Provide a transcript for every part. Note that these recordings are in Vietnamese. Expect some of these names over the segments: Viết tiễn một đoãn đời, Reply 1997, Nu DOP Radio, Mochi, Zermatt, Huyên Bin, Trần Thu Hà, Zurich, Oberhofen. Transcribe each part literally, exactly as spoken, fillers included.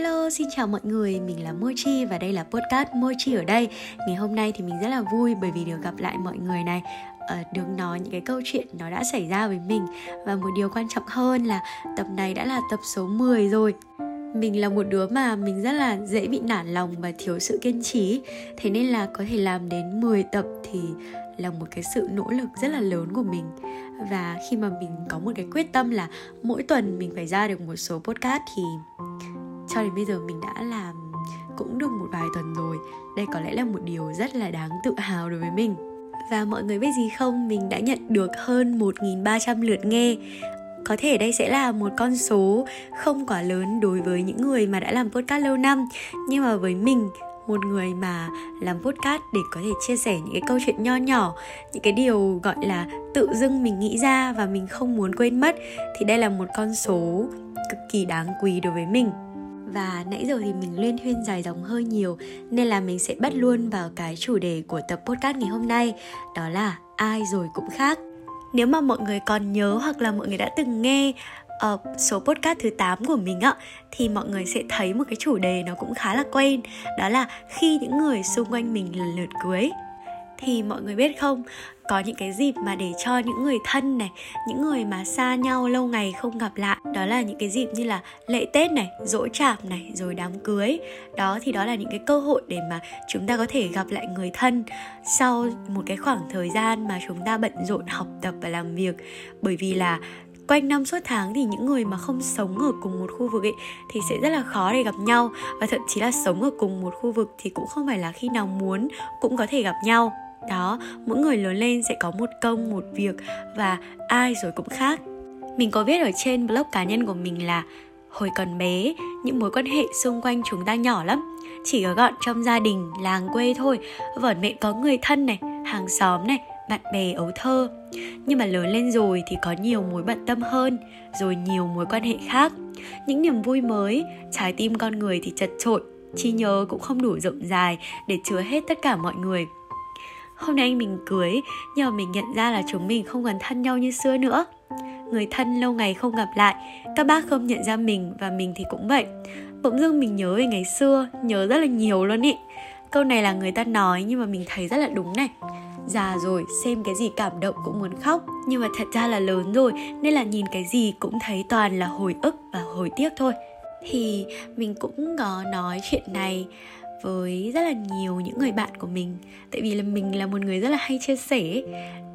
Hello, xin chào mọi người, mình là Mochi và đây là podcast Mochi ở đây. Ngày hôm nay thì mình rất là vui bởi vì được gặp lại mọi người này, được nói những cái câu chuyện nó đã xảy ra với mình. Và một điều quan trọng hơn là tập này đã là tập số mười rồi. Mình là một đứa mà mình rất là dễ bị nản lòng và thiếu sự kiên trì. Thế nên là có thể làm đến mười tập thì là một cái sự nỗ lực rất là lớn của mình. Và khi mà mình có một cái quyết tâm là mỗi tuần mình phải ra được một số podcast thì cho đến bây giờ mình đã làm cũng được một vài tuần rồi. Đây có lẽ là một điều rất là đáng tự hào đối với mình. Và mọi người biết gì không, mình đã nhận được hơn một nghìn ba trăm lượt nghe. Có thể đây sẽ là một con số không quá lớn đối với những người mà đã làm podcast lâu năm. Nhưng mà với mình, một người mà làm podcast để có thể chia sẻ những cái câu chuyện nho nhỏ, những cái điều gọi là tự dưng mình nghĩ ra và mình không muốn quên mất, thì đây là một con số cực kỳ đáng quý đối với mình. Và nãy giờ thì mình luyên thuyên dài dòng hơi nhiều, nên là mình sẽ bắt luôn vào cái chủ đề của tập podcast ngày hôm nay. Đó là ai rồi cũng khác. Nếu mà mọi người còn nhớ hoặc là mọi người đã từng nghe uh, số podcast thứ tám của mình ạ, thì mọi người sẽ thấy một cái chủ đề nó cũng khá là quen. Đó là khi những người xung quanh mình lần lượt cưới. Thì mọi người biết không, có những cái dịp mà để cho những người thân này, những người mà xa nhau lâu ngày không gặp lại, đó là những cái dịp như là lễ Tết này, giỗ chạp này, rồi đám cưới. Đó thì đó là những cái cơ hội để mà chúng ta có thể gặp lại người thân sau một cái khoảng thời gian mà chúng ta bận rộn học tập và làm việc. Bởi vì là quanh năm suốt tháng thì những người mà không sống ở cùng một khu vực ấy thì sẽ rất là khó để gặp nhau. Và thậm chí là sống ở cùng một khu vực thì cũng không phải là khi nào muốn cũng có thể gặp nhau. Đó, mỗi người lớn lên sẽ có một công, một việc và ai rồi cũng khác. Mình có viết ở trên blog cá nhân của mình là hồi còn bé, những mối quan hệ xung quanh chúng ta nhỏ lắm. Chỉ có gọn trong gia đình, làng quê thôi, vỏn vẹn có người thân này, hàng xóm này, bạn bè ấu thơ. Nhưng mà lớn lên rồi thì có nhiều mối bận tâm hơn, rồi nhiều mối quan hệ khác. Những niềm vui mới, trái tim con người thì chật chội, trí nhớ cũng không đủ rộng dài để chứa hết tất cả mọi người. Hôm nay anh mình cưới, nhưng mà mình nhận ra là chúng mình không còn thân nhau như xưa nữa. Người thân lâu ngày không gặp lại, các bác không nhận ra mình và mình thì cũng vậy. Bỗng dưng mình nhớ về ngày xưa, nhớ rất là nhiều luôn ý. Câu này là người ta nói nhưng mà mình thấy rất là đúng này. Già rồi, xem cái gì cảm động cũng muốn khóc. Nhưng mà thật ra là lớn rồi, nên là nhìn cái gì cũng thấy toàn là hồi ức và hồi tiếc thôi. Thì mình cũng có nói chuyện này với rất là nhiều những người bạn của mình. Tại vì là mình là một người rất là hay chia sẻ,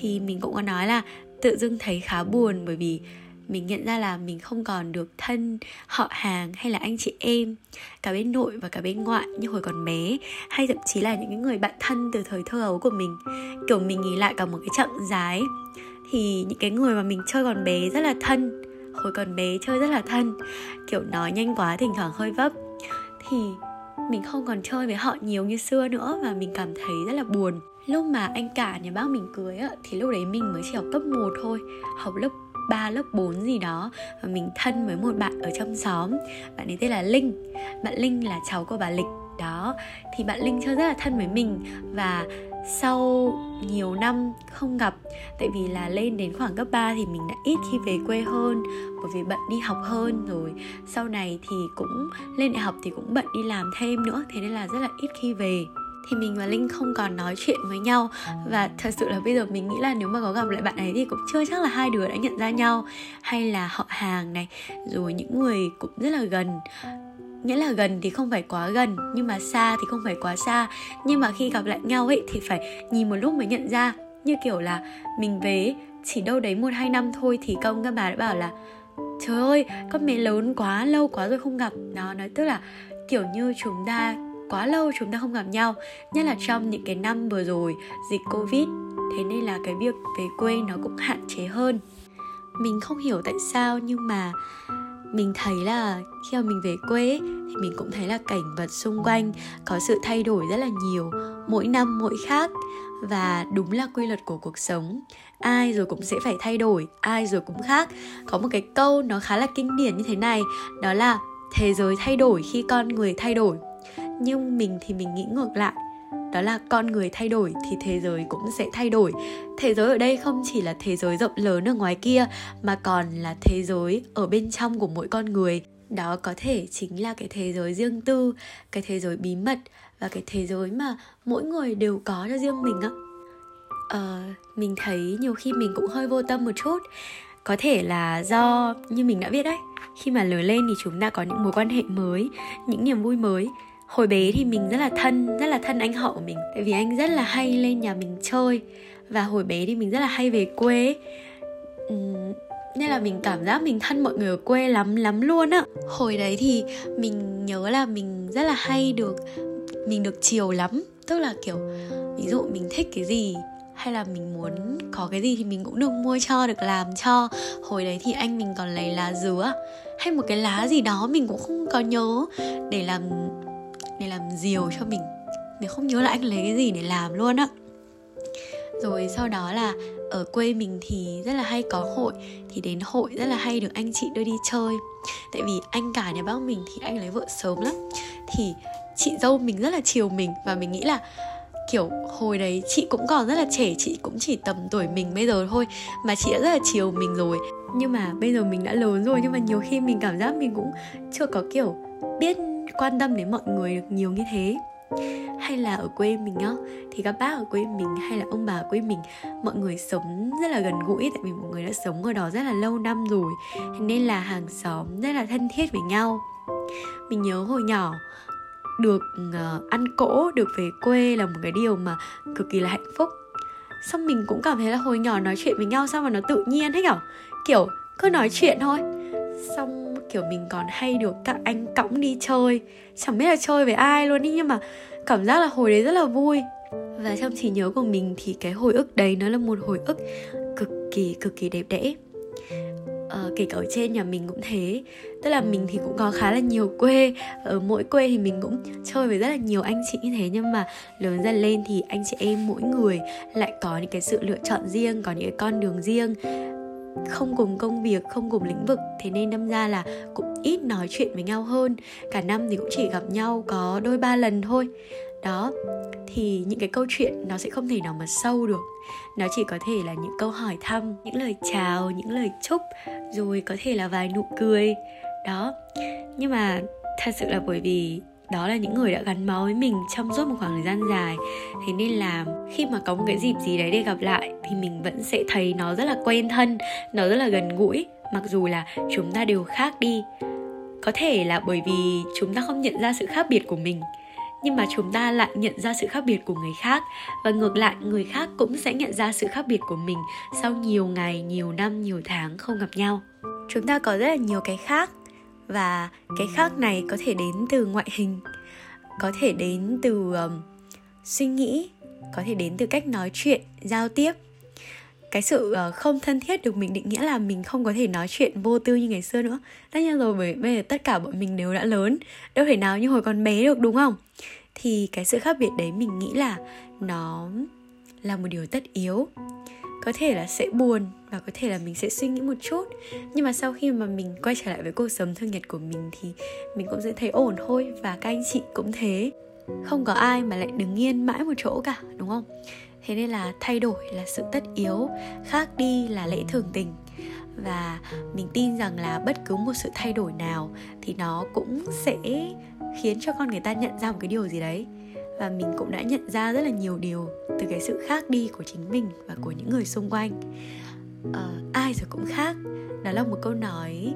thì mình cũng có nói là tự dưng thấy khá buồn, bởi vì mình nhận ra là mình không còn được thân, họ hàng hay là anh chị em, cả bên nội và cả bên ngoại như hồi còn bé, hay thậm chí là những người bạn thân từ thời thơ ấu của mình. Kiểu mình nghĩ lại cả một cái chặng rái, thì những cái người mà mình chơi còn bé rất là thân, hồi còn bé chơi rất là thân, kiểu nói nhanh quá, thỉnh thoảng hơi vấp, thì mình không còn chơi với họ nhiều như xưa nữa và mình cảm thấy rất là buồn. Lúc mà anh cả nhà bác mình cưới á, thì lúc đấy mình mới chỉ học cấp một thôi, học lớp ba, lớp bốn gì đó. Và mình thân với một bạn ở trong xóm, bạn ấy tên là Linh. Bạn Linh là cháu của bà Lịch. Đó, thì bạn Linh chơi rất là thân với mình. Và sau nhiều năm không gặp, tại vì là lên đến khoảng cấp ba thì mình đã ít khi về quê hơn, bởi vì bận đi học hơn, rồi sau này thì cũng lên đại học thì cũng bận đi làm thêm nữa, thế nên là rất là ít khi về. Thì mình và Linh không còn nói chuyện với nhau. Và thật sự là bây giờ mình nghĩ là nếu mà có gặp lại bạn ấy thì cũng chưa chắc là hai đứa đã nhận ra nhau. Hay là họ hàng này, rồi những người cũng rất là gần. Nghĩa là gần thì không phải quá gần, nhưng mà xa thì không phải quá xa. Nhưng mà khi gặp lại nhau ấy thì phải nhìn một lúc mới nhận ra. Như kiểu là mình về chỉ đâu đấy một hai năm thôi thì công các bà đã bảo là trời ơi, con bé lớn quá, lâu quá rồi không gặp. Nó nói tức là kiểu như chúng ta quá lâu chúng ta không gặp nhau, nhất là trong những cái năm vừa rồi dịch Covid. Thế nên là cái việc về quê nó cũng hạn chế hơn. Mình không hiểu tại sao, nhưng mà mình thấy là khi mà mình về quê thì mình cũng thấy là cảnh vật xung quanh có sự thay đổi rất là nhiều, mỗi năm mỗi khác. Và đúng là quy luật của cuộc sống, ai rồi cũng sẽ phải thay đổi, ai rồi cũng khác. Có một cái câu nó khá là kinh điển như thế này, đó là thế giới thay đổi khi con người thay đổi. Nhưng mình thì mình nghĩ ngược lại, đó là con người thay đổi thì thế giới cũng sẽ thay đổi. Thế giới ở đây không chỉ là thế giới rộng lớn ở ngoài kia, mà còn là thế giới ở bên trong của mỗi con người. Đó có thể chính là cái thế giới riêng tư, cái thế giới bí mật và cái thế giới mà mỗi người đều có cho riêng mình ạ. Ờ, mình thấy nhiều khi mình cũng hơi vô tâm một chút. Có thể là do như mình đã biết đấy, khi mà lớn lên thì chúng ta có những mối quan hệ mới, những niềm vui mới. Hồi bé thì mình rất là thân, rất là thân anh họ của mình, tại vì anh rất là hay lên nhà mình chơi. Và hồi bé thì mình rất là hay về quê, uhm, nên là mình cảm giác mình thân mọi người ở quê lắm lắm luôn á. Hồi đấy thì mình nhớ là mình rất là hay được, mình được chiều lắm. Tức là kiểu ví dụ mình thích cái gì hay là mình muốn có cái gì thì mình cũng được mua cho, được làm cho. Hồi đấy thì anh mình còn lấy lá dứa hay một cái lá gì đó mình cũng không có nhớ, để làm để làm diều cho mình. Mình không nhớ là anh lấy cái gì để làm luôn á. Rồi sau đó là ở quê mình thì rất là hay có hội, thì đến hội rất là hay được anh chị đưa đi chơi. Tại vì anh cả nhà bác mình thì anh lấy vợ sớm lắm, thì chị dâu mình rất là chiều mình. Và mình nghĩ là kiểu hồi đấy chị cũng còn rất là trẻ, chị cũng chỉ tầm tuổi mình bây giờ thôi, mà chị đã rất là chiều mình rồi. Nhưng mà bây giờ mình đã lớn rồi, nhưng mà nhiều khi mình cảm giác mình cũng chưa có kiểu biết quan tâm đến mọi người được nhiều như thế. Hay là ở quê mình á, thì các bác ở quê mình hay là ông bà ở quê mình, mọi người sống rất là gần gũi. Tại vì mọi người đã sống ở đó rất là lâu năm rồi, nên là hàng xóm rất là thân thiết với nhau. Mình nhớ hồi nhỏ được ăn cỗ, được về quê là một cái điều mà cực kỳ là hạnh phúc. Xong mình cũng cảm thấy là hồi nhỏ nói chuyện với nhau sao mà nó tự nhiên hết cả, kiểu cứ nói chuyện thôi. Xong kiểu mình còn hay được các anh cõng đi chơi, chẳng biết là chơi với ai luôn ý, nhưng mà cảm giác là hồi đấy rất là vui. Và trong trí nhớ của mình thì cái hồi ức đấy nó là một hồi ức cực kỳ cực kỳ đẹp đẽ. Ờ, kể cả ở trên nhà mình cũng thế. Tức là mình thì cũng có khá là nhiều quê. Ở mỗi quê thì mình cũng chơi với rất là nhiều anh chị như thế. Nhưng mà lớn dần lên thì anh chị em mỗi người lại có những cái sự lựa chọn riêng, có những cái con đường riêng, không cùng công việc, không cùng lĩnh vực. Thế nên đâm ra là cũng ít nói chuyện với nhau hơn. Cả năm thì cũng chỉ gặp nhau có đôi ba lần thôi. Đó, thì những cái câu chuyện nó sẽ không thể nào mà sâu được. Nó chỉ có thể là những câu hỏi thăm, những lời chào, những lời chúc, rồi có thể là vài nụ cười. Đó, nhưng mà thật sự là bởi vì đó là những người đã gắn bó với mình trong suốt một khoảng thời gian dài, thế nên là khi mà có một cái dịp gì đấy để gặp lại thì mình vẫn sẽ thấy nó rất là quen thân, nó rất là gần gũi, mặc dù là chúng ta đều khác đi. Có thể là bởi vì chúng ta không nhận ra sự khác biệt của mình, nhưng mà chúng ta lại nhận ra sự khác biệt của người khác. Và ngược lại, người khác cũng sẽ nhận ra sự khác biệt của mình sau nhiều ngày, nhiều năm, nhiều tháng không gặp nhau. Chúng ta có rất là nhiều cái khác. Và cái khác này có thể đến từ ngoại hình, có thể đến từ um, suy nghĩ, có thể đến từ cách nói chuyện, giao tiếp. Cái sự uh, không thân thiết được mình định nghĩa là mình không có thể nói chuyện vô tư như ngày xưa nữa. Tất nhiên rồi, bởi bây giờ tất cả bọn mình đều đã lớn, đâu thể nào như hồi còn bé được, đúng không? Thì cái sự khác biệt đấy mình nghĩ là nó là một điều tất yếu. Có thể là sẽ buồn và có thể là mình sẽ suy nghĩ một chút, nhưng mà sau khi mà mình quay trở lại với cuộc sống thường nhật của mình thì mình cũng sẽ thấy ổn thôi. Và các anh chị cũng thế, không có ai mà lại đứng yên mãi một chỗ cả, đúng không? Thế nên là thay đổi là sự tất yếu, khác đi là lẽ thường tình. Và mình tin rằng là bất cứ một sự thay đổi nào thì nó cũng sẽ khiến cho con người ta nhận ra một cái điều gì đấy. Và mình cũng đã nhận ra rất là nhiều điều từ cái sự khác đi của chính mình và của những người xung quanh. À, ai rồi cũng khác, đó là một câu nói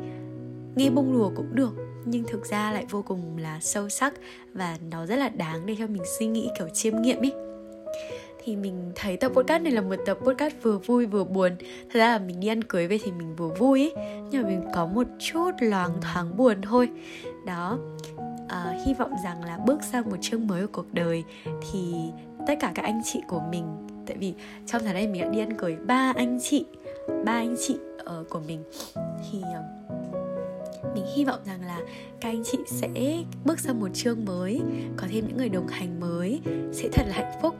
nghe bông lùa cũng được, nhưng thực ra lại vô cùng là sâu sắc. Và nó rất là đáng để cho mình suy nghĩ kiểu chiêm nghiệm ý. Thì mình thấy tập podcast này là một tập podcast vừa vui vừa buồn. Thật ra là mình đi ăn cưới về thì mình vừa vui ý, nhưng mà mình có một chút loáng thoáng buồn thôi. Đó, à, hy vọng rằng là bước sang một chương mới của cuộc đời thì tất cả các anh chị của mình, tại vì trong tháng này mình đã đi ăn cưới ba anh chị ba anh chị uh, của mình, thì uh, mình hy vọng rằng là các anh chị sẽ bước sang một chương mới, có thêm những người đồng hành mới, sẽ thật là hạnh phúc.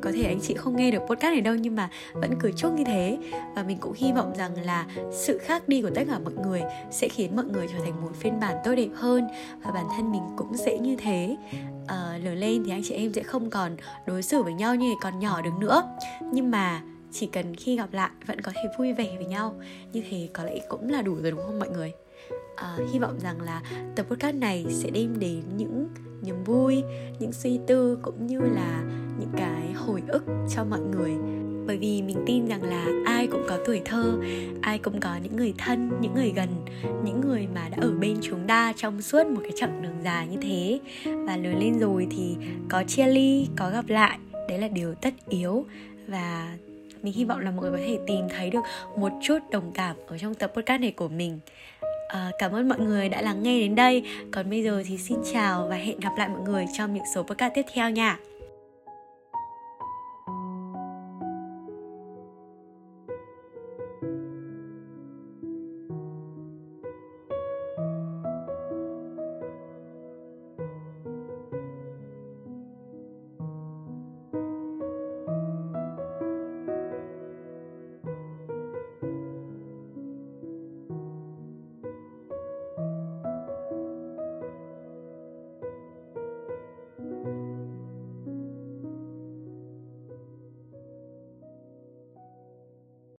Có thể anh chị không nghe được podcast này đâu, nhưng mà vẫn cứ chúc như thế. Và mình cũng hy vọng rằng là sự khác đi của tất cả mọi người sẽ khiến mọi người trở thành một phiên bản tốt đẹp hơn. Và bản thân mình cũng sẽ như thế. à, Lớn lên thì anh chị em sẽ không còn đối xử với nhau như còn nhỏ được nữa, nhưng mà chỉ cần khi gặp lại vẫn có thể vui vẻ với nhau. Như thế có lẽ cũng là đủ rồi, đúng không mọi người? à, hy vọng rằng là tập podcast này sẽ đem đến những niềm vui, những suy tư cũng như là những cái hồi ức cho mọi người. Bởi vì mình tin rằng là ai cũng có tuổi thơ, ai cũng có những người thân, những người gần, những người mà đã ở bên chúng ta trong suốt một cái chặng đường dài như thế. Và lớn lên rồi thì có chia ly, có gặp lại, đấy là điều tất yếu. Và mình hy vọng là mọi người có thể tìm thấy được một chút đồng cảm ở trong tập podcast này của mình. À, cảm ơn mọi người đã lắng nghe đến đây. Còn bây giờ thì xin chào và hẹn gặp lại mọi người trong những số podcast tiếp theo nha.